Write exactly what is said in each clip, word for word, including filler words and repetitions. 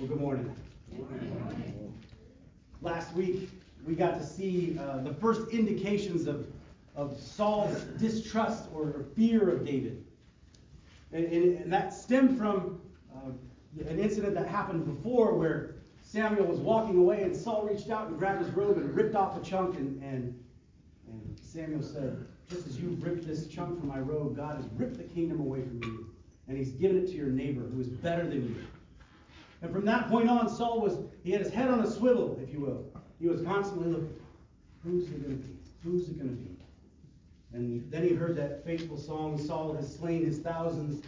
Well, good morning. Good morning. Last week, we got to see uh, the first indications of, of Saul's distrust or fear of David. And, and, and that stemmed from uh, an incident that happened before where Samuel was walking away and Saul reached out and grabbed his robe and ripped off a chunk. And, and, and Samuel said, just as you ripped this chunk from my robe, God has ripped the kingdom away from you. And he's given it to your neighbor who is better than you. And from that point on, Saul was, he had his head on a swivel, if you will. He was constantly looking, who's it going to be? Who's it going to be? And then he heard that fateful song, Saul has slain his thousands,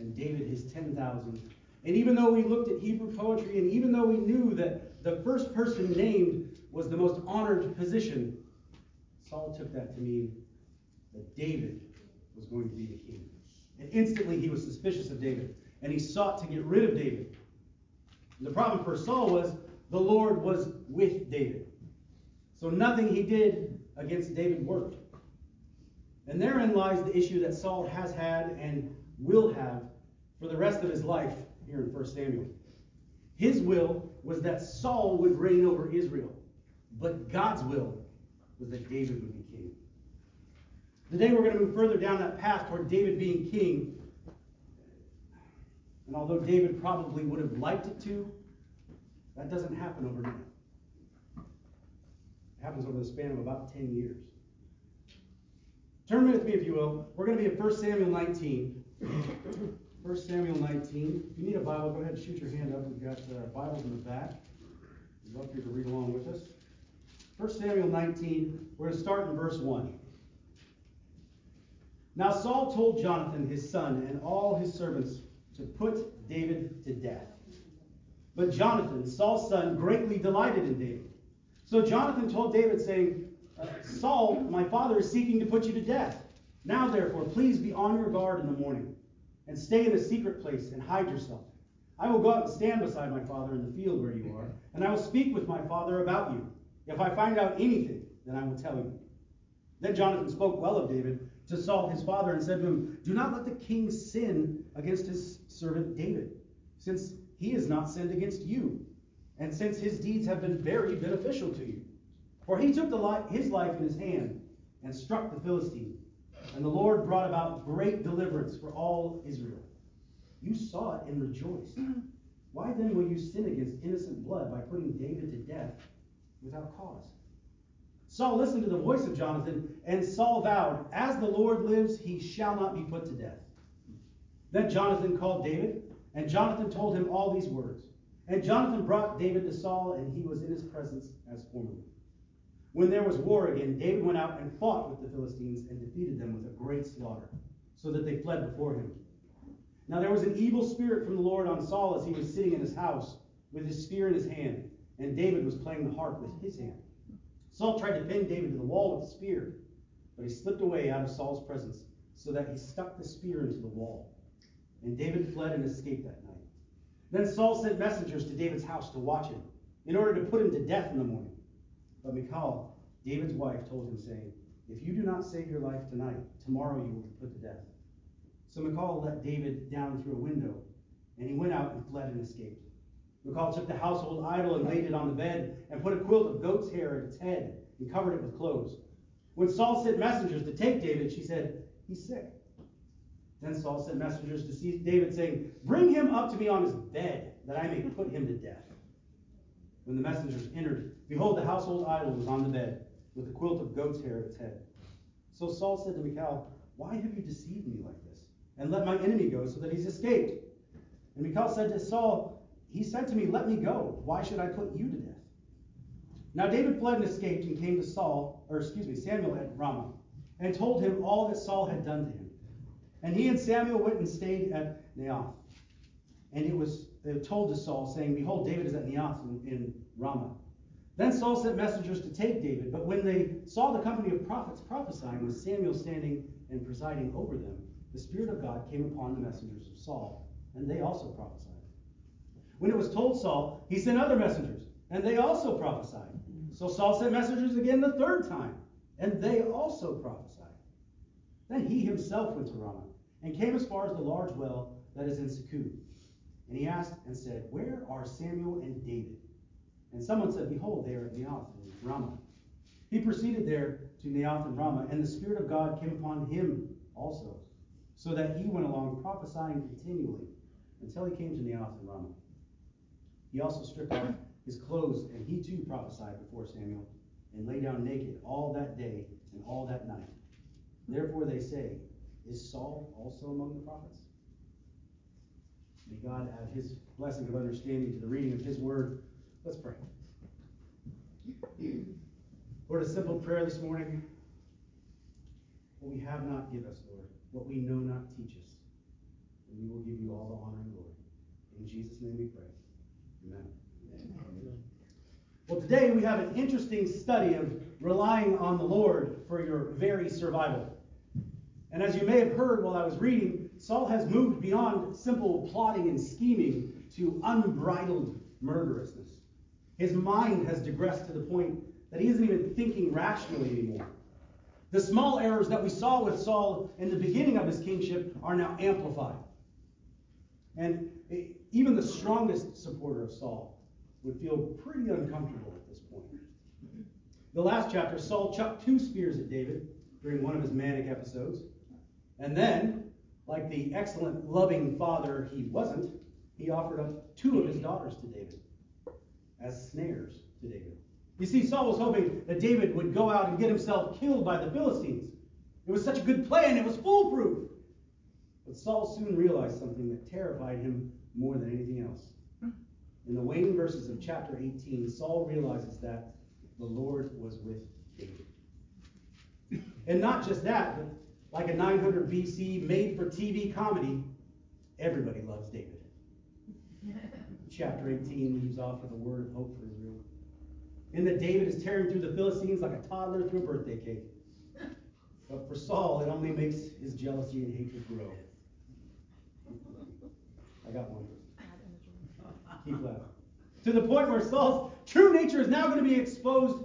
and David his ten thousands. And even though we looked at Hebrew poetry, and even though we knew that the first person named was the most honored position, Saul took that to mean that David was going to be the king. And instantly he was suspicious of David, and he sought to get rid of David. The problem for Saul was the Lord was with David. So nothing he did against David worked. And therein lies the issue that Saul has had and will have for the rest of his life here in First Samuel. His will was that Saul would reign over Israel, but God's will was that David would be king. Today we're going to move further down that path toward David being king. And although David probably would have liked it to, that doesn't happen overnight. It happens over the span of about ten years. Turn with me, if you will. We're going to be at First Samuel nineteen. First Samuel nineteen. If you need a Bible, go ahead and shoot your hand up. We've got uh, Bibles in the back. We'd love for you to read along with us. First Samuel nineteen, we're going to start in verse one. Now Saul told Jonathan, his son, and all his servants, to put David to death. But Jonathan, Saul's son, greatly delighted in David. So Jonathan told David, saying, Saul, my father, is seeking to put you to death. Now, therefore, please be on your guard in the morning, and stay in a secret place and hide yourself. I will go out and stand beside my father in the field where you are, and I will speak with my father about you. If I find out anything, then I will tell you. Then Jonathan spoke well of David to Saul his father and said to him, do not let the king sin against his servant David, since he has not sinned against you, and since his deeds have been very beneficial to you. For he took the li- his life in his hand and struck the Philistine, and the Lord brought about great deliverance for all Israel. You saw it and rejoiced. Why then will you sin against innocent blood by putting David to death without cause? Saul listened to the voice of Jonathan, and Saul vowed, as the Lord lives, he shall not be put to death. Then Jonathan called David, and Jonathan told him all these words. And Jonathan brought David to Saul, and he was in his presence as formerly. When there was war again, David went out and fought with the Philistines and defeated them with a great slaughter, so that they fled before him. Now there was an evil spirit from the Lord on Saul as he was sitting in his house with his spear in his hand, and David was playing the harp with his hand. Saul tried to pin David to the wall with the spear, but he slipped away out of Saul's presence, so that he stuck the spear into the wall. And David fled and escaped that night. Then Saul sent messengers to David's house to watch him, in order to put him to death in the morning. But Michal, David's wife, told him, saying, if you do not save your life tonight, tomorrow you will be put to death. So Michal let David down through a window, and he went out and fled and escaped. Michal took the household idol and laid it on the bed, and put a quilt of goat's hair at its head, and covered it with clothes. When Saul sent messengers to take David, she said, he's sick. Then Saul sent messengers to seize David, saying, bring him up to me on his bed, that I may put him to death. When the messengers entered, behold, the household idol was on the bed, with a quilt of goat's hair at its head. So Saul said to Michal, why have you deceived me like this, and let my enemy go, so that he's escaped? And Michal said to Saul, he said to me, let me go. Why should I put you to death? Now David fled and escaped, and came to Saul, or excuse me, Samuel at Ramah, and told him all that Saul had done to him. And he and Samuel went and stayed at Naioth. And it was they were told to Saul, saying, behold, David is at Naioth in, in Ramah. Then Saul sent messengers to take David. But when they saw the company of prophets prophesying, with Samuel standing and presiding over them, the Spirit of God came upon the messengers of Saul, and they also prophesied. When it was told Saul, he sent other messengers, and they also prophesied. So Saul sent messengers again the third time, and they also prophesied. Then he himself went to Ramah, and came as far as the large well that is in Secu. And he asked and said, Where are Samuel and David? And someone said, Behold, they are at Naioth and Ramah. He proceeded there to Naioth and Ramah, and the Spirit of God came upon him also, so that he went along prophesying continually until he came to Naioth and Ramah. He also stripped off his clothes, and he too prophesied before Samuel, and lay down naked all that day and all that night. Therefore they say, Is Saul also among the prophets? May God add his blessing of understanding to the reading of his word. Let's pray. Lord, a simple prayer this morning. What we have not, give us, Lord. What we know not, teach us. And we will give you all the honor and glory. In Jesus' name we pray. Amen. Amen. Well, today we have an interesting study of relying on the Lord for your very survival. And as you may have heard while I was reading, Saul has moved beyond simple plotting and scheming to unbridled murderousness. His mind has digressed to the point that he isn't even thinking rationally anymore. The small errors that we saw with Saul in the beginning of his kingship are now amplified. And even the strongest supporter of Saul would feel pretty uncomfortable at this point. The last chapter, Saul chucked two spears at David during one of his manic episodes. And then, like the excellent, loving father he wasn't, he offered up two of his daughters to David as snares to David. You see, Saul was hoping that David would go out and get himself killed by the Philistines. It was such a good plan, it was foolproof. But Saul soon realized something that terrified him more than anything else. In the waning verses of chapter eighteen, Saul realizes that the Lord was with David. And not just that, but like a nine hundred B C made-for-T V comedy, everybody loves David. Chapter eighteen leaves off with a word of hope for Israel. In that David is tearing through the Philistines like a toddler through a birthday cake. But for Saul, it only makes his jealousy and hatred grow. I got one. Keep laughing. To the point where Saul's true nature is now going to be exposed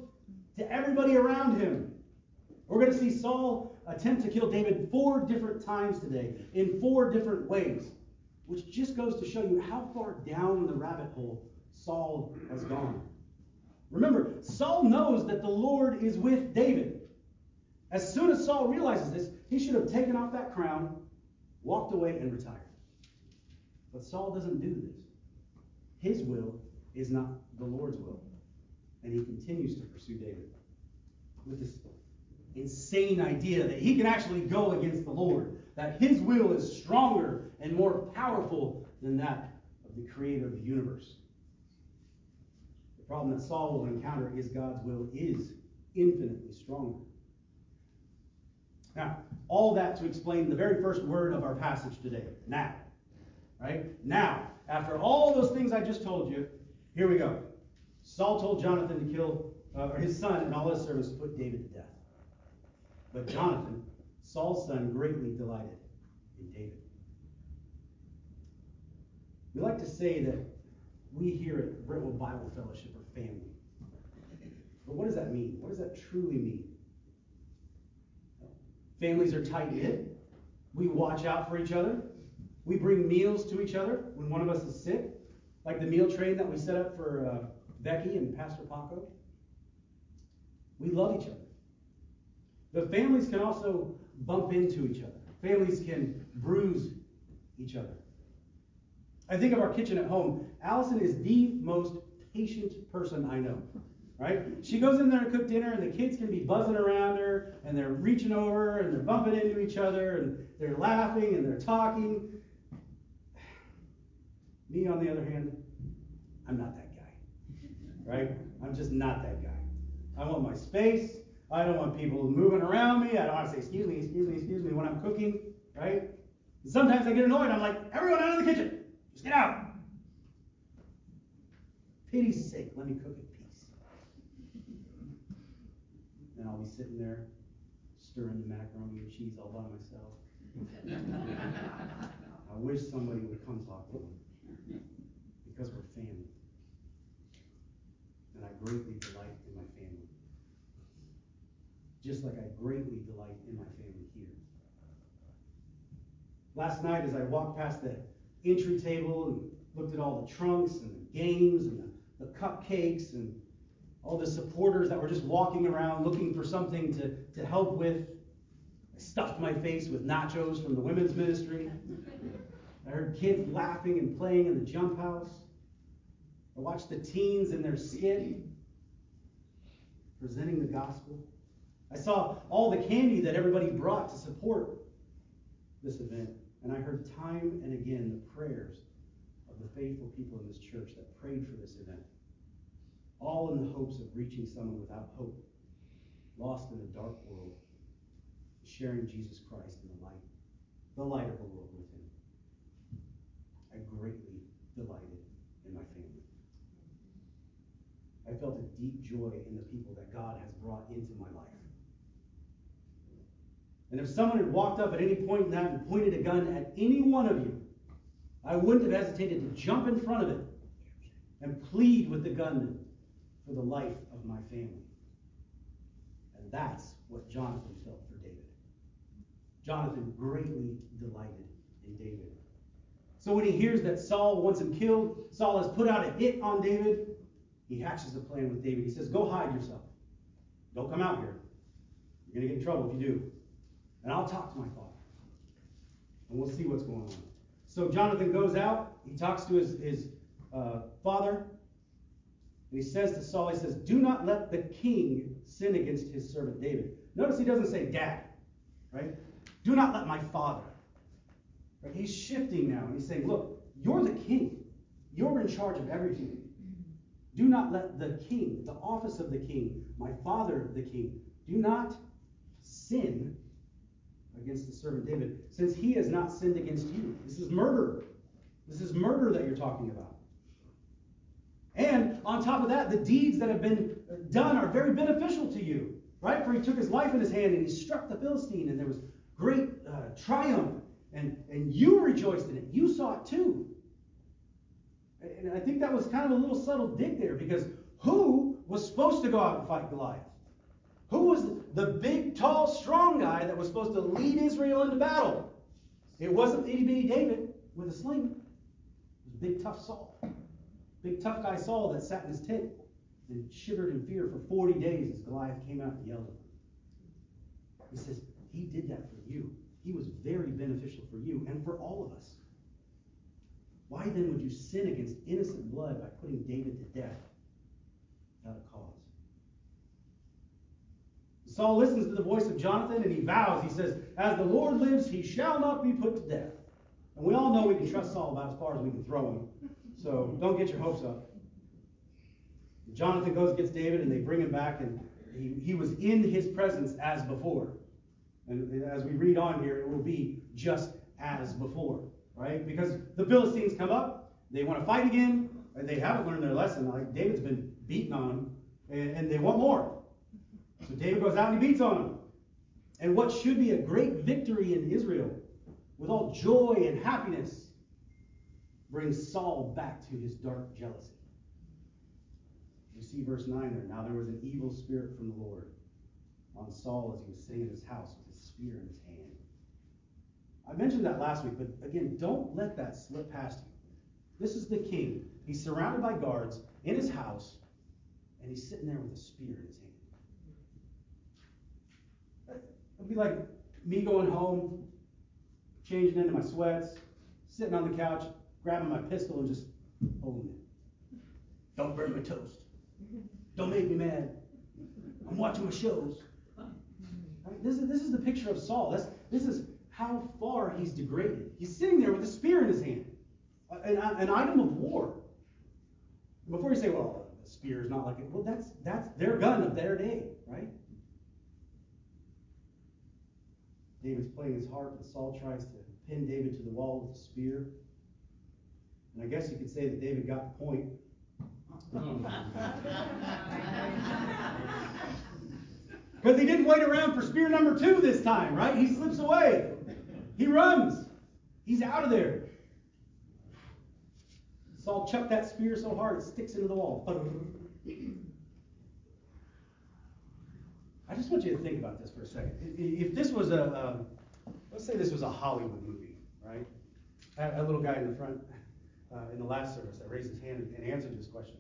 to everybody around him. We're going to see Saul attempt to kill David four different times today, in four different ways, which just goes to show you how far down the rabbit hole Saul has gone. Remember, Saul knows that the Lord is with David. As soon as Saul realizes this, he should have taken off that crown, walked away, and retired. But Saul doesn't do this. His will is not the Lord's will. And he continues to pursue David with this insane idea that he can actually go against the Lord, that his will is stronger and more powerful than that of the creator of the universe. The problem that Saul will encounter is God's will is infinitely stronger. Now, all that to explain the very first word of our passage today, now. Right? Now, after all those things I just told you, here we go. Saul told Jonathan to kill, uh, or his son and all his servants to put David to death. But Jonathan, Saul's son, greatly delighted in David. We like to say that we here at Brentwood Bible Fellowship are family. But what does that mean? What does that truly mean? Families are tight-knit. We watch out for each other. We bring meals to each other when one of us is sick, like the meal train that we set up for uh, Becky and Pastor Paco. We love each other. But families can also bump into each other. Families can bruise each other. I think of our kitchen at home. Allison is the most patient person I know, right? She goes in there to cook dinner, and the kids can be buzzing around her, and they're reaching over, and they're bumping into each other, and they're laughing, and they're talking. Me, on the other hand, I'm not that guy, right? I'm just not that guy. I want my space. I don't want people moving around me. I don't want to say, excuse me, excuse me, excuse me when I'm cooking, right? And sometimes I get annoyed. I'm like, everyone out of the kitchen. Just get out. Pity's sake, let me cook in peace. And I'll be sitting there stirring the macaroni and cheese all by myself. I wish somebody would come talk to me. Because we're family. And I greatly delight in my family. Just like I greatly delight in my family here. Last night as I walked past the entry table and looked at all the trunks and the games and the, the cupcakes and all the supporters that were just walking around looking for something to, to help with. I stuffed my face with nachos from the women's ministry. I heard kids laughing and playing in the jump house. I watched the teens in their skit presenting the gospel. I saw all the candy that everybody brought to support this event. And I heard time and again the prayers of the faithful people in this church that prayed for this event, all in the hopes of reaching someone without hope, lost in a dark world, sharing Jesus Christ in the light, the light of the world with him. I greatly delighted in my family. I felt a deep joy in the people that God has brought into my life. And if someone had walked up at any point in that and pointed a gun at any one of you, I wouldn't have hesitated to jump in front of it and plead with the gunman for the life of my family. And that's what Jonathan felt for David. Jonathan greatly delighted in David. So when he hears that Saul wants him killed, Saul has put out a hit on David, he hatches a plan with David. He says, go hide yourself. Don't come out here. You're going to get in trouble if you do. And I'll talk to my father. And we'll see what's going on. So Jonathan goes out. He talks to his, his uh, father. And he says to Saul, he says, do not let the king sin against his servant David. Notice he doesn't say dad, right? Do not let my father. Right? He's shifting now. And he's saying, look, you're the king. You're in charge of everything. Do not let the king, the office of the king, my father the king, do not sin against the servant David, since he has not sinned against you. This is murder. This is murder that you're talking about. And on top of that, the deeds that have been done are very beneficial to you, right? For he took his life in his hand and he struck the Philistine, and there was great uh, triumph, and, and you rejoiced in it. You saw it too. And I think that was kind of a little subtle dig there, because who was supposed to go out and fight Goliath? Who was the big, tall, strong guy that was supposed to lead Israel into battle? It wasn't itty-bitty David with a sling. It was big, tough Saul. Big, tough guy Saul that sat in his tent and shivered in fear for forty days as Goliath came out and yelled at him. He says, he did that for you. He was very beneficial for you and for all of us. Why then would you sin against innocent blood by putting David to death without a cause? Saul listens to the voice of Jonathan and he vows. He says, as the Lord lives, he shall not be put to death. And we all know we can trust Saul about as far as we can throw him. So don't get your hopes up. Jonathan goes and gets David and they bring him back, and he, he was in his presence as before. And as we read on here, it will be just as before. Right? Because the Philistines come up, they want to fight again, and they haven't learned their lesson. Like David's been beaten on them, and, and they want more. So David goes out and he beats on them. And what should be a great victory in Israel, with all joy and happiness, brings Saul back to his dark jealousy. You see verse nine there. Now there was an evil spirit from the Lord on Saul as he was sitting in his house with his spear in his hand. I mentioned that last week, but again, don't let that slip past you. This is the king. He's surrounded by guards in his house, and he's sitting there with a spear in his hand. It'd be like me going home, changing into my sweats, sitting on the couch, grabbing my pistol and just holding it. Don't burn my toast. Don't make me mad. I'm watching my shows. Right? This is this is the picture of Saul. This this is how far he's degraded. He's sitting there with a spear in his hand, an, an item of war. Before you say, well, a spear is not like it. Well, that's that's their gun of their day, right? David's playing his harp, and Saul tries to pin David to the wall with a spear. And I guess you could say that David got the point. Because he didn't wait around for spear number two this time, right? He slips away. He runs. He's out of there. Saul chucked that spear so hard it sticks into the wall. I just want you to think about this for a second. If this was a, um, let's say this was a Hollywood movie, right? That little guy in the front. uh, in the last service that raised his hand and answered this question.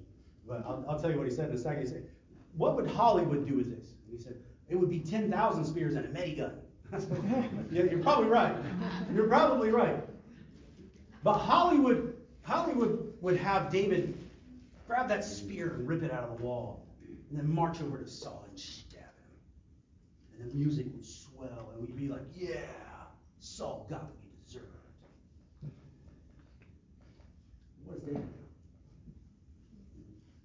But I'll, I'll tell you what he said in a second. He said, what would Hollywood do with this? And he said, it would be ten thousand spears and a medigun. Yeah, you're probably right. You're probably right. But Hollywood, Hollywood would have David grab that spear and rip it out of the wall, and then march over to Saul and stab him. And the music would swell, and we'd be like, yeah, Saul got what he deserved. What is David doing?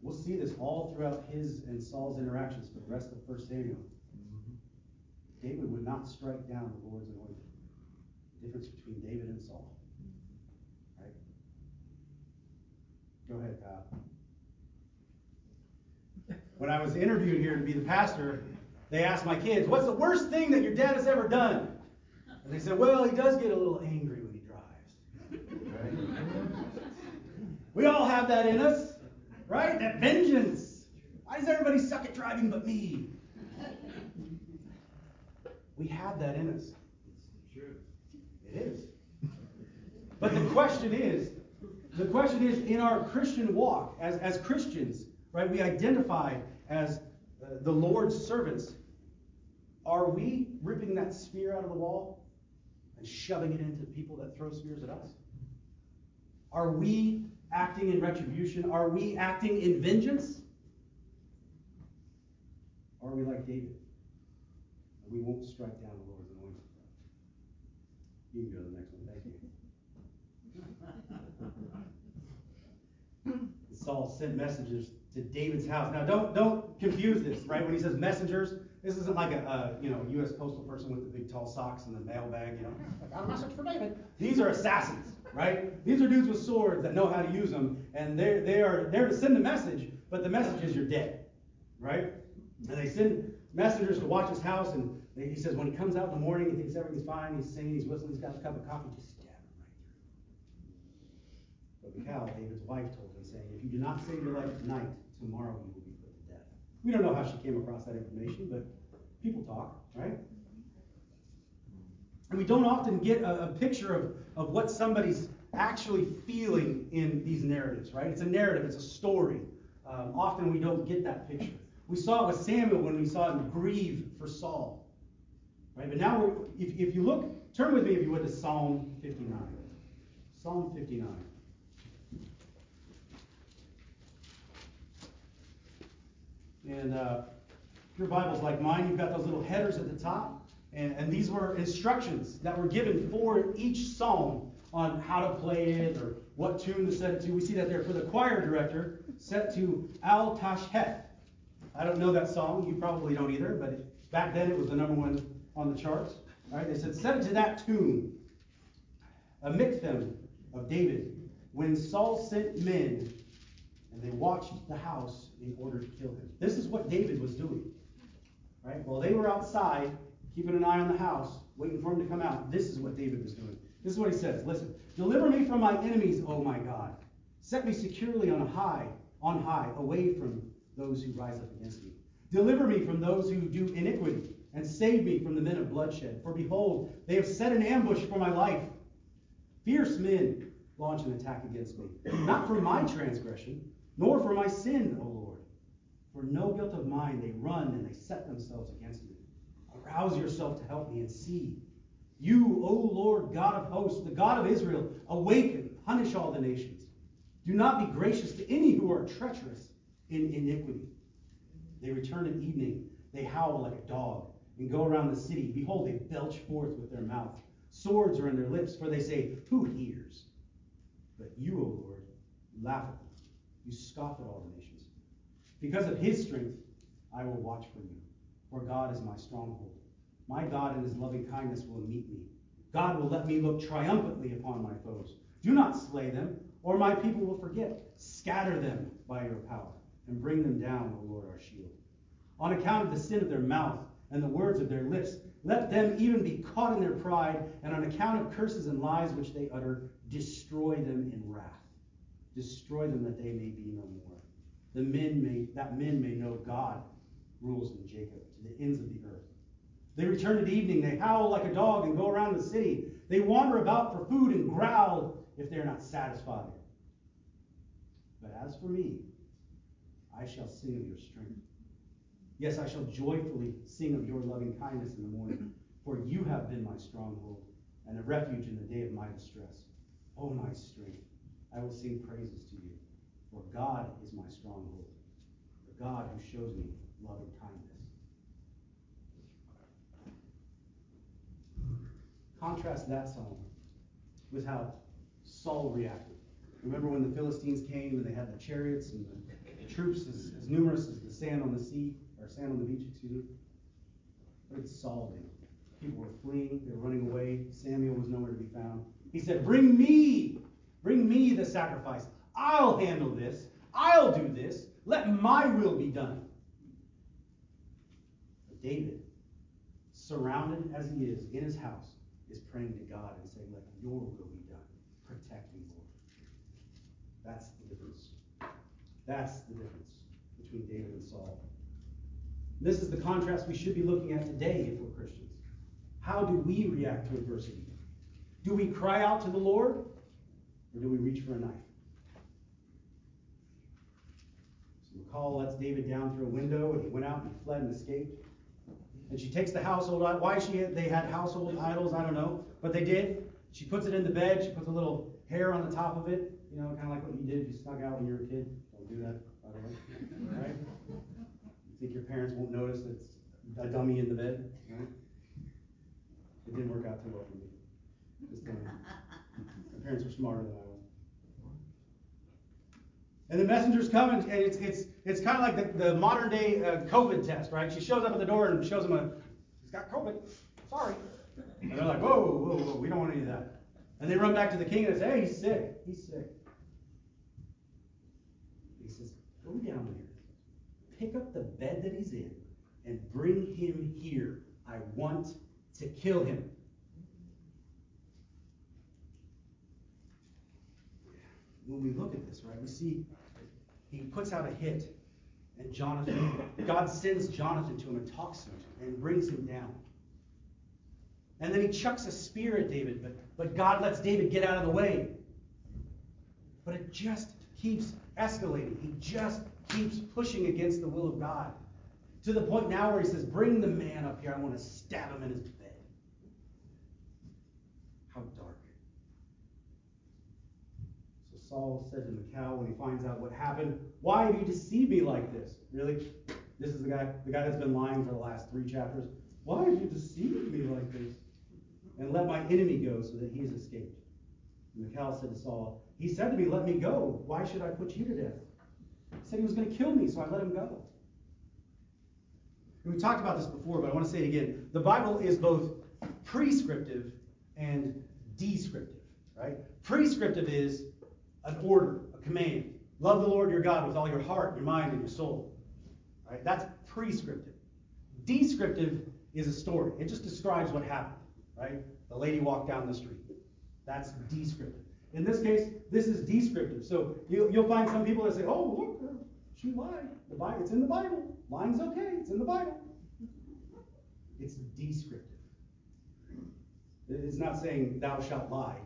We'll see this all throughout his and Saul's interactions for the rest of First Samuel. Mm-hmm. David would not strike down the Lord's anointed. The difference between David and Saul. Right? Go ahead, Kyle. When I was interviewed here to be the pastor, they asked my kids, what's the worst thing that your dad has ever done? And they said, well, he does get a little angry when he drives. Right? We all have that in us. Right? That vengeance. Why does everybody suck at driving but me? We have that in us. It's true. It is. But the question is, the question is in our Christian walk, as, as Christians, right? We identify as uh, the Lord's servants. Are we ripping that spear out of the wall and shoving it into people that throw spears at us? Are we acting in retribution? Are we acting in vengeance? Or are we like David? And we won't strike down the Lord's anointed. You can go to the next one. Thank you. Saul sent messengers to David's house. Now, don't don't confuse this, right? When he says messengers, this isn't like a uh, you know U S postal person with the big tall socks and the mailbag. You know, I got a message for David. These are assassins. Right? These are dudes with swords that know how to use them, and they they are there to send a message, but the message is you're dead, right? And they send messengers to watch his house, and they, he says when he comes out in the morning, he thinks everything's fine, he's singing, he's whistling, he's got a cup of coffee, just stab him right through. But Michal, David's wife, told him, saying, if you do not save your life tonight, tomorrow you will be put to death. We don't know how she came across that information, but people talk, right? And we don't often get a, a picture of, of what somebody's actually feeling in these narratives, right? It's a narrative, it's a story. Um, often we don't get that picture. We saw it with Samuel when we saw him grieve for Saul, right? But now, we're, if, if you look, turn with me, if you would, to Psalm fifty-nine. Psalm fifty-nine. And uh, if your Bible's like mine, you've got those little headers at the top. And, and these were instructions that were given for each psalm on how to play it or what tune to set it to. We see that there for the choir director, set to Al Tashheth. I don't know that song. You probably don't either. But it, back then it was the number one on the charts. All right, they said, set it to that tune. A miktham of David. When Saul sent men and they watched the house in order to kill him. This is what David was doing. Right? While they were outside, keeping an eye on the house, waiting for him to come out. This is what David was doing. This is what he says. Listen, deliver me from my enemies, O my God. Set me securely on a high, on high, away from those who rise up against me. Deliver me from those who do iniquity, and save me from the men of bloodshed. For behold, they have set an ambush for my life. Fierce men launch an attack against me, not for my transgression, nor for my sin, O Lord. For no guilt of mine, they run and they set themselves against me. Rouse yourself to help me and see. You, O Lord God of hosts, the God of Israel, awaken, punish all the nations. Do not be gracious to any who are treacherous in iniquity. They return at evening. They howl like a dog and go around the city. Behold, they belch forth with their mouth. Swords are in their lips, for they say, who hears? But you, O Lord, you laugh at them. You scoff at all the nations. Because of his strength, I will watch for you. For God is my stronghold. My God in his loving kindness will meet me. God will let me look triumphantly upon my foes. Do not slay them, or my people will forget. Scatter them by your power, and bring them down, O Lord, our shield. On account of the sin of their mouth and the words of their lips, let them even be caught in their pride, and on account of curses and lies which they utter, destroy them in wrath. Destroy them that they may be no more. The men may, that men may know God rules in Jacob, to the ends of the earth. They return at evening. They howl like a dog and go around the city. They wander about for food and growl if they are not satisfied. But as for me, I shall sing of your strength. Yes, I shall joyfully sing of your loving kindness in the morning, for you have been my stronghold and a refuge in the day of my distress. O my strength, I will sing praises to you, for God is my stronghold, for God who shows me love and kindness. Contrast that song with how Saul reacted. Remember when the Philistines came and they had the chariots and the, the troops as, as numerous as the sand on the sea, or sand on the beach, excuse me? What did Saul do? People were fleeing, they were running away. Samuel was nowhere to be found. He said, bring me, bring me the sacrifice. I'll handle this. I'll do this. Let my will be done. But David, surrounded as he is in his house, is praying to God and saying, let your will be done. Protect me, Lord. That's the difference. That's the difference between David and Saul. And this is the contrast we should be looking at today if we're Christians. How do we react to adversity? Do we cry out to the Lord, or do we reach for a knife? So Michal lets David down through a window, and he went out and fled and escaped. And she takes the household idol. Why she had, they had household idols, I don't know. But they did. She puts it in the bed. She puts a little hair on the top of it. You know, kind of like what you did if you snuck out when you were a kid. Don't do that, by the way. All right? You think your parents won't notice it's a dummy in the bed? Right? It didn't work out too well for me. Just kidding. My parents were smarter than I was. And the messengers come, and it's it's it's kind of like the, the modern day uh, COVID test, right? She shows up at the door and shows them a, she's got COVID, sorry. And they're like, whoa, whoa, whoa, we don't want any of that. And they run back to the king and they say, hey, he's sick, he's sick. He says, go down there, pick up the bed that he's in, and bring him here. I want to kill him. When we look at this, right, we see he puts out a hit, and Jonathan, God sends Jonathan to him and talks to him and brings him down. And then he chucks a spear at David, but, but God lets David get out of the way. But it just keeps escalating. He just keeps pushing against the will of God to the point now where he says, bring the man up here. I want to stab him in his bed. How dark. Saul said to Michal when he finds out what happened, why have you deceived me like this? Really? This is the guy, the guy that's been lying for the last three chapters. Why have you deceived me like this? And let my enemy go so that he has escaped. And Michal said to Saul, he said to me, let me go. Why should I put you to death? He said he was going to kill me, so I let him go. And we talked about this before, but I want to say it again. The Bible is both prescriptive and descriptive, right? Prescriptive is an order, a command. Love the Lord your God with all your heart, your mind, and your soul. All right? That's prescriptive. Descriptive is a story. It just describes what happened. Right? The lady walked down the street. That's descriptive. In this case, this is descriptive. So you, you'll find some people that say, oh, look, girl, she lied. The Bible, it's in the Bible. Lying's okay. It's in the Bible. It's descriptive. It's not saying thou shalt lie.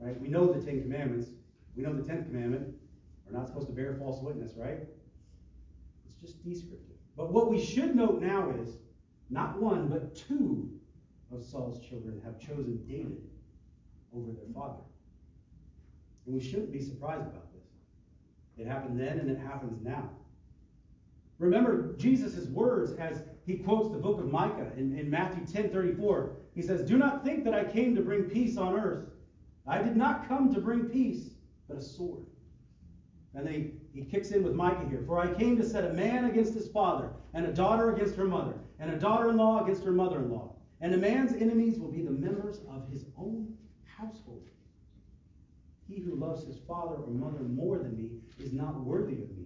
Right? We know the Ten Commandments. We know the tenth commandment. We're not supposed to bear false witness, right? It's just descriptive. But what we should note now is not one, but two of Saul's children have chosen David over their father. And we shouldn't be surprised about this. It happened then and it happens now. Remember Jesus' words as he quotes the book of Micah in, in Matthew ten thirty-four. He says, do not think that I came to bring peace on earth. I did not come to bring peace, but a sword. And they, he kicks in with Micah here. For I came to set a man against his father, and a daughter against her mother, and a daughter-in-law against her mother-in-law. And a man's enemies will be the members of his own household. He who loves his father or mother more than me is not worthy of me.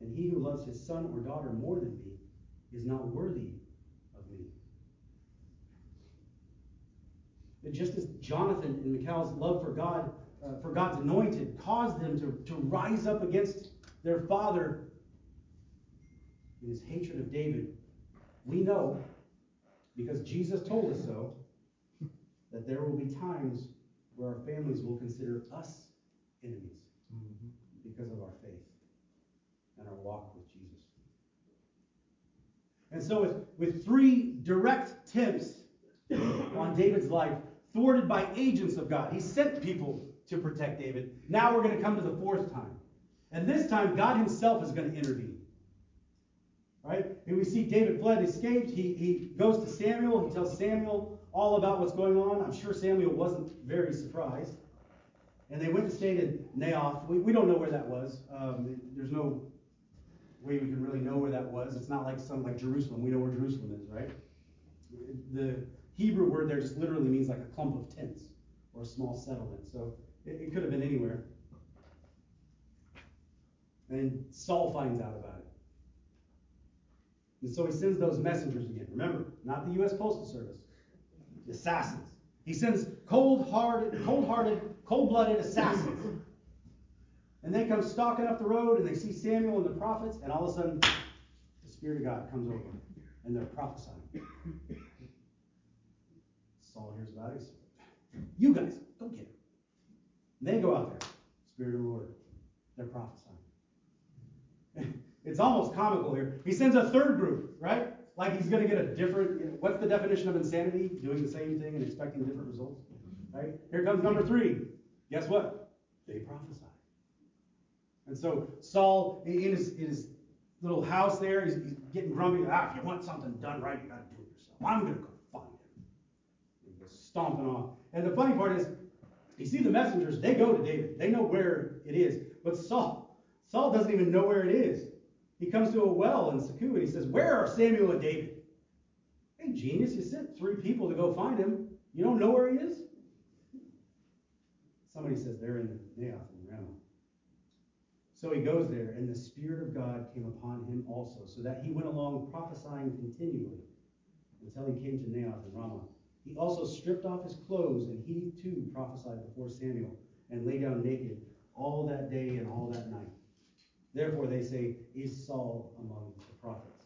And he who loves his son or daughter more than me is not worthy of me. But just as Jonathan and Michal's love for God Uh, for God's anointed, caused them to, to rise up against their father in his hatred of David. We know, because Jesus told us so, that there will be times where our families will consider us enemies. Mm-hmm. because of our faith and our walk with Jesus. And so with, with three direct attempts on David's life, thwarted by agents of God, he sent people to protect David. Now we're going to come to the fourth time. And this time, God himself is going to intervene. Right? And we see David fled, escaped. He, he goes to Samuel. He tells Samuel all about what's going on. I'm sure Samuel wasn't very surprised. And they went to stay in Naioth. We, we don't know where that was. Um, there's no way we can really know where that was. It's not like some like Jerusalem. We know where Jerusalem is, right? The Hebrew word there just literally means like a clump of tents or a small settlement. So it, it could have been anywhere. And Saul finds out about it. And so he sends those messengers again. Remember, not the U S Postal Service. The assassins. He sends cold-hearted, cold-hearted, cold-blooded assassins. And they come stalking up the road, and they see Samuel and the prophets, and all of a sudden, the Spirit of God comes over them, and they're prophesying. Saul hears about it. You guys, go get him. They go out there. Spirit of the Lord. They're prophesying. It's almost comical here. He sends a third group, right? Like he's going to get a different, you know, what's the definition of insanity? Doing the same thing and expecting different results, right? Here comes number three. Guess what? They prophesied. And so Saul, in his, in his little house there, he's, he's getting grumpy. Ah, if you want something done right, you got to do it yourself. I'm going to go find him. And he goes stomping off. And the funny part is, you see the messengers, they go to David. They know where it is. But Saul, Saul doesn't even know where it is. He comes to a well in Secu and he says, where are Samuel and David? Hey, genius, you sent three people to go find him. You don't know where he is? Somebody says they're in Naioth and Ramah. So he goes there, and the Spirit of God came upon him also, so that he went along prophesying continually until he came to Naioth and Ramah. He also stripped off his clothes, and he too prophesied before Samuel, and lay down naked all that day and all that night. Therefore, they say, is Saul among the prophets?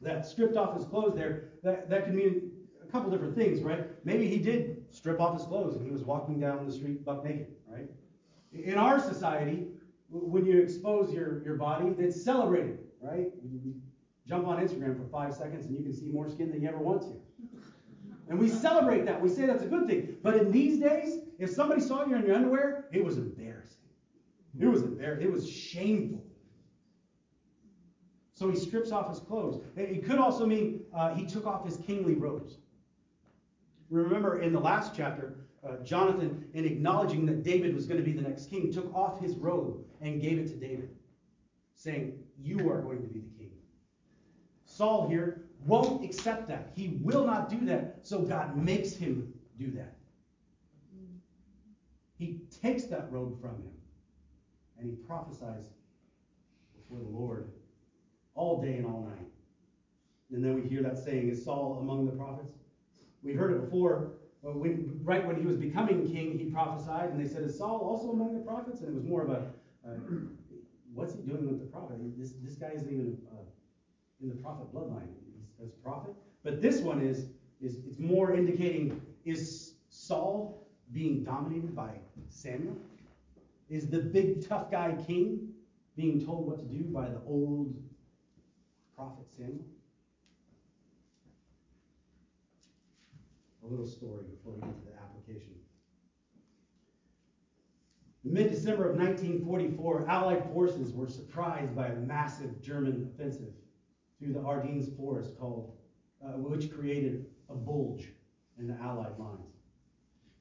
That stripped off his clothes there, that, that could mean a couple different things, right? Maybe he did strip off his clothes and he was walking down the street buck naked, right? In our society, when you expose your, your body, it's celebrated, right? You jump on Instagram for five seconds and you can see more skin than you ever want to. And we celebrate that. We say that's a good thing. But in these days, if somebody saw you in your underwear, it was embarrassing. It was embarrassing. It was shameful. So he strips off his clothes. It could also mean uh, he took off his kingly robes. Remember in the last chapter, uh, Jonathan, in acknowledging that David was going to be the next king, took off his robe and gave it to David, saying, you are going to be the king. Saul here won't accept that. He will not do that. So God makes him do that. He takes that robe from him. And he prophesies before the Lord all day and all night. And then we hear that saying, is Saul among the prophets? We heard it before. But when, right when he was becoming king, he prophesied. And they said, is Saul also among the prophets? And it was more of a, uh, what's he doing with the prophet? This, this guy isn't even uh, in the prophet bloodline. He's, he's a prophet. But this one is, is it's more indicating, is Saul being dominated by Samuel? Is the big tough guy king being told what to do by the old prophet Samuel? A little story before we get to the application. In mid-December of nineteen forty-four, Allied forces were surprised by a massive German offensive through the Ardennes forest, called, uh, which created a bulge in the Allied lines.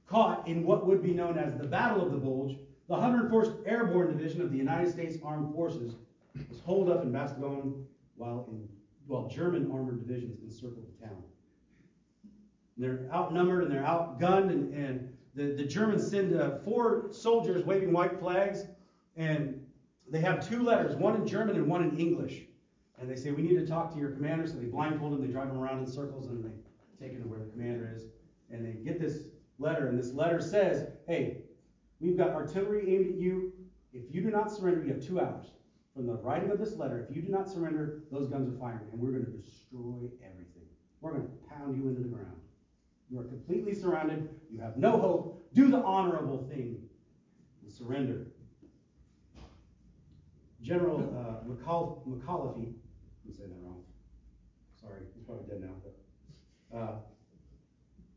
Caught in what would be known as the Battle of the Bulge, the one hundred first Airborne Division of the United States Armed Forces was holed up in Bastogne while, in, while German armored divisions encircled the town. And they're outnumbered and they're outgunned, and, and the, the Germans send uh, four soldiers waving white flags, and they have two letters, one in German and one in English. And they say, we need to talk to your commander, so they blindfold him, they drive him around in circles, and they take him to where the commander is. And they get this letter, and this letter says, hey, we've got artillery aimed at you. If you do not surrender, you have two hours. From the writing of this letter, if you do not surrender, those guns are firing, and we're going to destroy everything. We're going to pound you into the ground. You are completely surrounded. You have no hope. Do the honorable thing and surrender. General uh, McAuliffe, McAuliffe, I'm saying that wrong, sorry, he's probably dead now, but uh,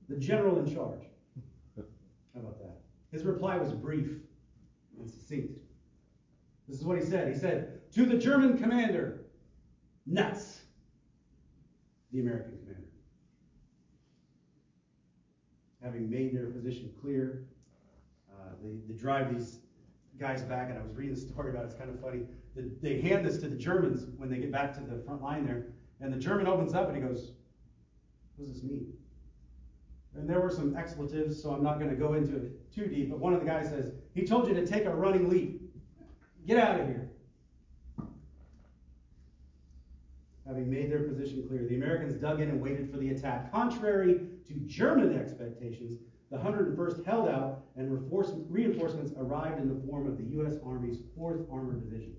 the general in charge, how about that? His reply was brief and succinct. This is what he said. He said, to the German commander, nuts, the American commander. Having made their position clear, uh, they, they drive these guys back, and I was reading the story about it, it's kind of funny. They, they hand this to the Germans when they get back to the front line there, and the German opens up and he goes, what does this mean? And there were some expletives, so I'm not going to go into it too deep, but one of the guys says, he told you to take a running leap. Get out of here. Having made their position clear, the Americans dug in and waited for the attack. Contrary to German expectations, the one hundred first held out, and reinforcements arrived in the form of the U S Army's fourth Armored Division.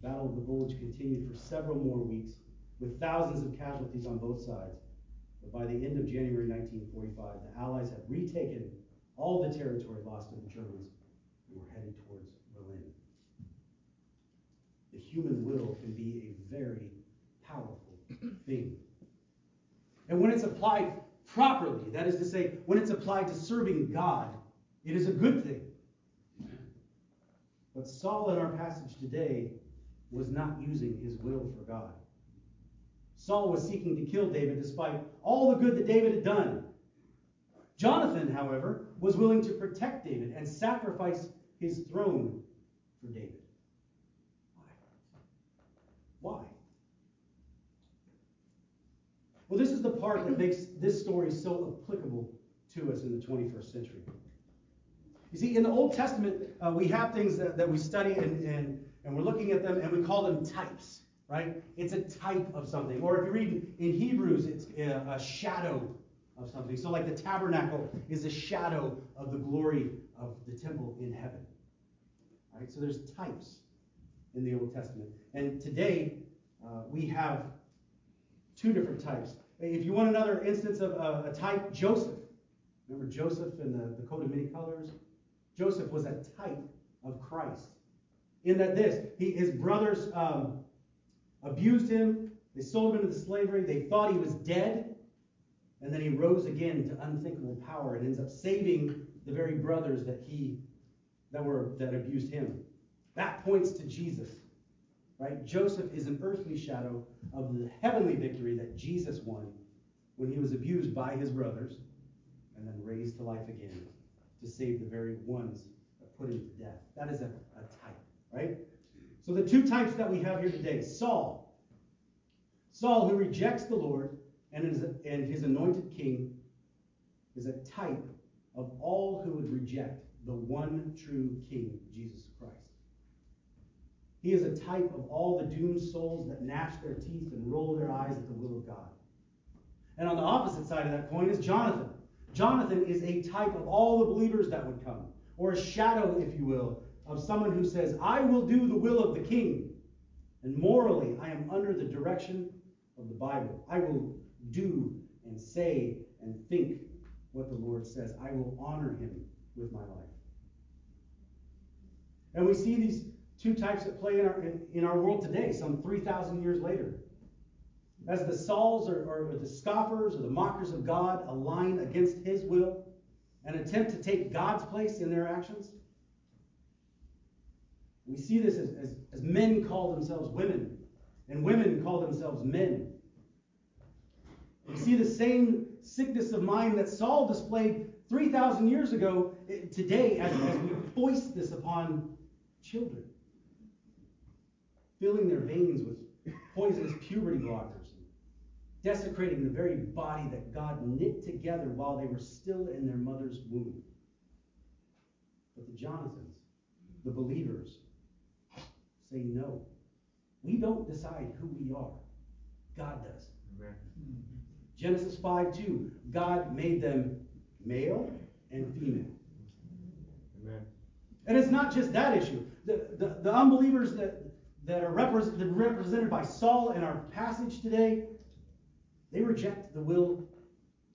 The Battle of the Bulge continued for several more weeks, with thousands of casualties on both sides. But by the end of January nineteen forty-five, the Allies had retaken all the territory lost to the Germans and were headed towards Berlin. The human will can be a very powerful thing. And when it's applied properly, that is to say, when it's applied to serving God, it is a good thing. But Saul in our passage today was not using his will for God. Saul was seeking to kill David despite all the good that David had done. Jonathan, however, was willing to protect David and sacrifice his throne for David. Why? Why? Well, this is the part that makes this story so applicable to us in the twenty-first century. You see, in the Old Testament, uh, we have things that, that we study and, and, and we're looking at them and we call them types, right? It's a type of something. Or if you read in Hebrews, it's a, a shadow of something. So like the tabernacle is a shadow of the glory of the temple in heaven. All right? So there's types in the Old Testament. And today uh, we have two different types. If you want another instance of a, a type, Joseph. Remember Joseph and the, the coat of many colors? Joseph was a type of Christ. In that this, he, his brothers um, abused him. They sold him into slavery. They thought he was dead. And then he rose again to unthinkable power and ends up saving the very brothers that he that were that abused him. That points to Jesus. Right? Joseph is an earthly shadow of the heavenly victory that Jesus won when he was abused by his brothers and then raised to life again to save the very ones that put him to death. That is a, a type, right? So the two types that we have here today, Saul. Saul, who rejects the Lord and is, and his anointed king, is a type of all who would reject the one true King, Jesus Christ. He is a type of all the doomed souls that gnash their teeth and roll their eyes at the will of God. And on the opposite side of that coin is Jonathan. Jonathan is a type of all the believers that would come, or a shadow, if you will, of someone who says, I will do the will of the king, and morally I am under the direction of the Bible. I will do and say and think what the Lord says. I will honor him with my life. And we see these two types that play in our in, in our world today, some three thousand years later. As the Sauls or, or the scoffers or the mockers of God align against his will and attempt to take God's place in their actions. We see this as, as, as men call themselves women and women call themselves men. We see the same sickness of mind that Saul displayed three thousand years ago today as, as we foist this upon children. Filling their veins with poisonous puberty blockers, and desecrating the very body that God knit together while they were still in their mother's womb. But the Jonathans, the believers, say no. We don't decide who we are. God does. Amen. Genesis five two, God made them male and female. Amen. And it's not just that issue. The, the, the unbelievers that that are represented, represented by Saul in our passage today, they reject the will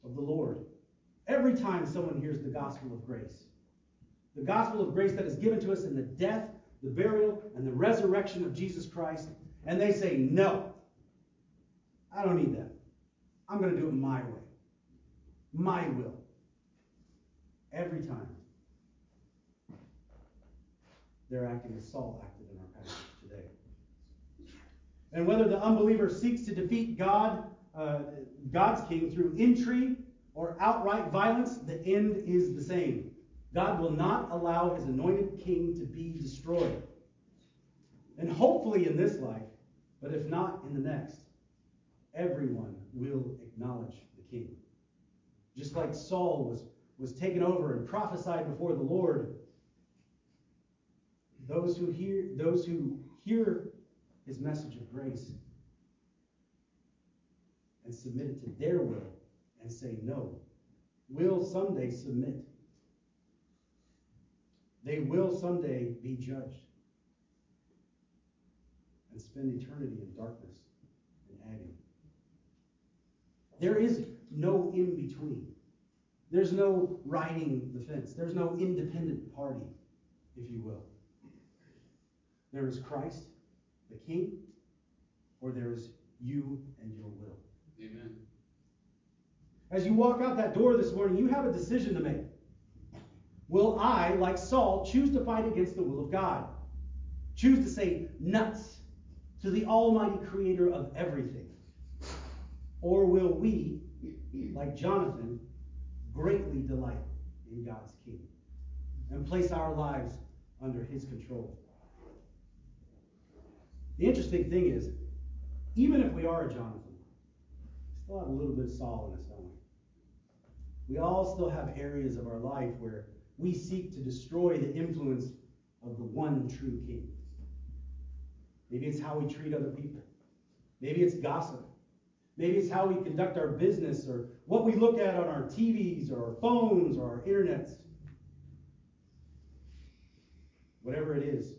of the Lord. Every time someone hears the gospel of grace, the gospel of grace that is given to us in the death, the burial, and the resurrection of Jesus Christ, and they say, no, I don't need that. I'm going to do it my way. My will. Every time. They're acting as Saul acted in our passage today. And whether the unbeliever seeks to defeat God, uh, God's king through intrigue or outright violence, the end is the same. God will not allow his anointed king to be destroyed. And hopefully in this life, but if not in the next, everyone will acknowledge the king. Just like Saul was, was taken over and prophesied before the Lord, those who hear, those who hear his message of grace and submit it to their will and say no, will someday submit. They will someday be judged and spend eternity in darkness and agony. There is no in-between. There's no riding the fence. There's no independent party, if you will. There is Christ, the King, or there is you and your will. Amen. As you walk out that door this morning, you have a decision to make. Will I, like Saul, choose to fight against the will of God? Choose to say nuts to the almighty creator of everything? Or will we, like Jonathan, greatly delight in God's king and place our lives under his control? The interesting thing is, even if we are a Jonathan, we still have a little bit of Saul in us, don't we? We all still have areas of our life where we seek to destroy the influence of the one true king. Maybe it's how we treat other people. Maybe it's gossip. Maybe it's how we conduct our business or what we look at on our T Vs or our phones or our internets. Whatever it is,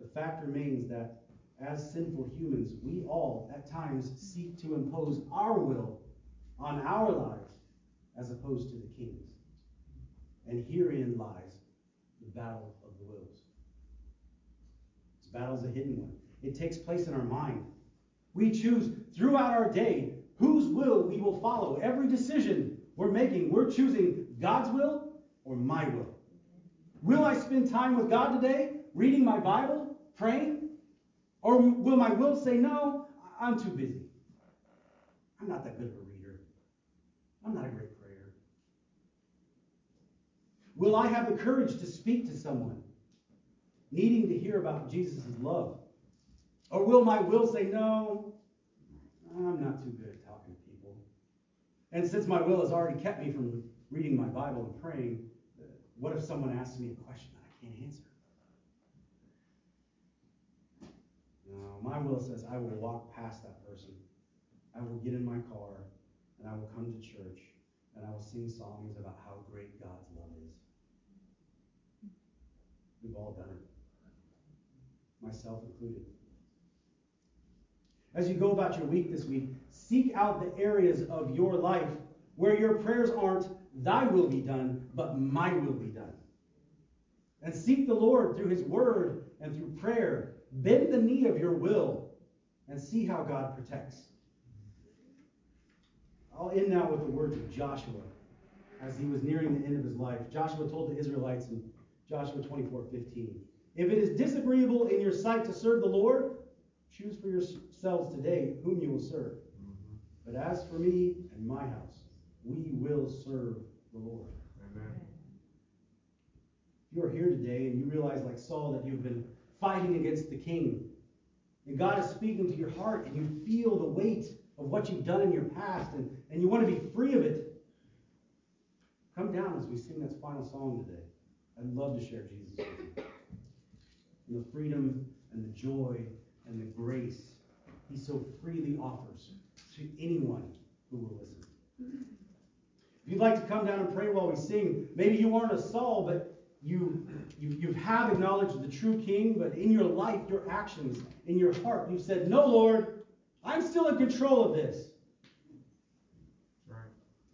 the fact remains that as sinful humans, we all at times seek to impose our will on our lives as opposed to the king's. And herein lies the battle of the wills. This battle's a hidden one. It takes place in our mind. We choose throughout our day whose will we will follow. Every decision we're making, we're choosing God's will or my will. Will I spend time with God today, reading my Bible, praying? Or will my will say, no, I'm too busy. I'm not that good of a reader. I'm not a great prayer. Will I have the courage to speak to someone needing to hear about Jesus' love? Or will my will say, no, I'm not too good at talking to people. And since my will has already kept me from reading my Bible and praying, what if someone asks me a question that I can't answer? No, my will says I will walk past that person. I will get in my car, and I will come to church, and I will sing songs about how great God's love is. We've all done it, myself included. As you go about your week this week, seek out the areas of your life where your prayers aren't, thy will be done, but my will be done. And seek the Lord through his word and through prayer. Bend the knee of your will and see how God protects. I'll end now with the words of Joshua as he was nearing the end of his life. Joshua told the Israelites in Joshua twenty-four fifteen, if it is disagreeable in your sight to serve the Lord, choose for yourselves today whom you will serve. But as for me and my house, we will serve the Lord. Amen. If you are here today and you realize, like Saul, that you've been fighting against the king, and God is speaking to your heart, and you feel the weight of what you've done in your past, and, and you want to be free of it, come down as we sing that final song today. I'd love to share Jesus with you. And the freedom and the joy and the grace he so freely offers to anyone who will listen. If you'd like to come down and pray while we sing, maybe you aren't a Saul, but you, you you have acknowledged the true king, but in your life, your actions, in your heart, you've said, no, Lord, I'm still in control of this. Right.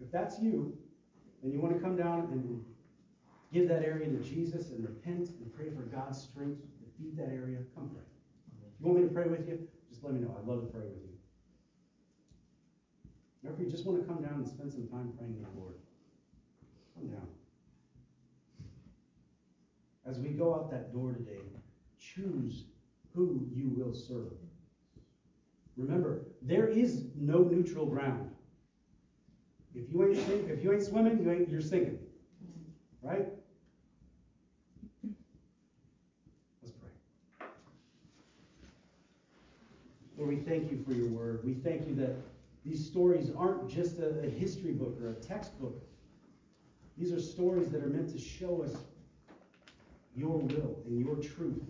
If that's you, then you want to come down and give that area to Jesus and repent and pray for God's strength to Feed that area. Come pray. If you want me to pray with you, just let me know. I'd love to pray with you. Or if you just want to come down and spend some time praying to the Lord, come down. As we go out that door today, choose who you will serve. Remember, there is no neutral ground. If you ain't sink, if you ain't swimming, you ain't you're sinking, right? Let's pray. Lord, we thank you for your word. We thank you that these stories aren't just a, a history book or a textbook. These are stories that are meant to show us your will and your truth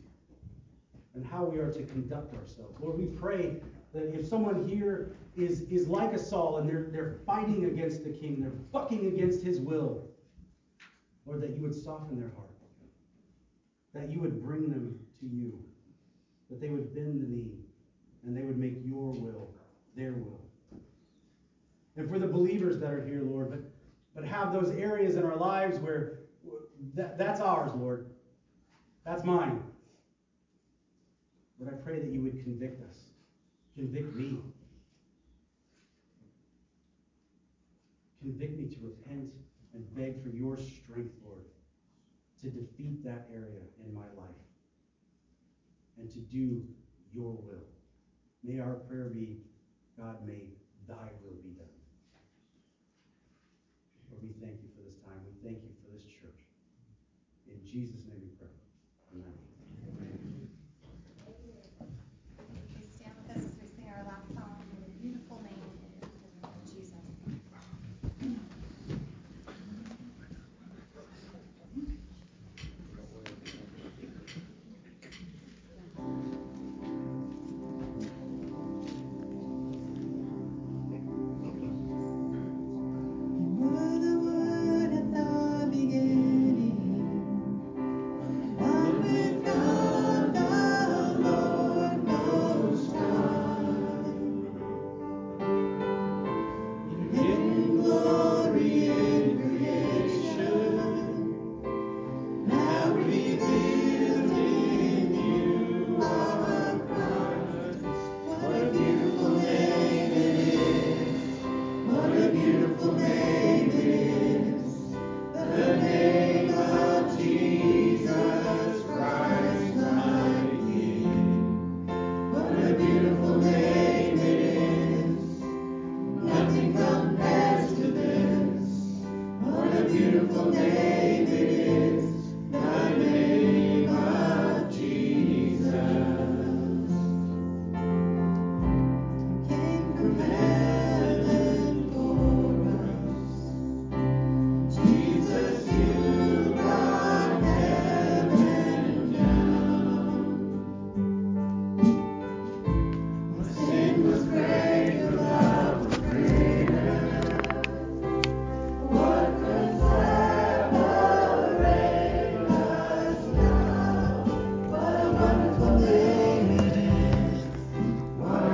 and how we are to conduct ourselves. Lord, we pray that if someone here is, is like a Saul and they're, they're fighting against the king, they're bucking against his will, Lord, that you would soften their heart, that you would bring them to you, that they would bend the knee and they would make your will their will. And for the believers that are here, Lord, but, but have those areas in our lives where that, that's ours, Lord. That's mine. But I pray that you would convict us. Convict me. Convict me to repent and beg for your strength, Lord, to defeat that area in my life and to do your will. May our prayer be, God, may thy will be done. Lord, we thank you for this time. We thank you for this church. In Jesus' name.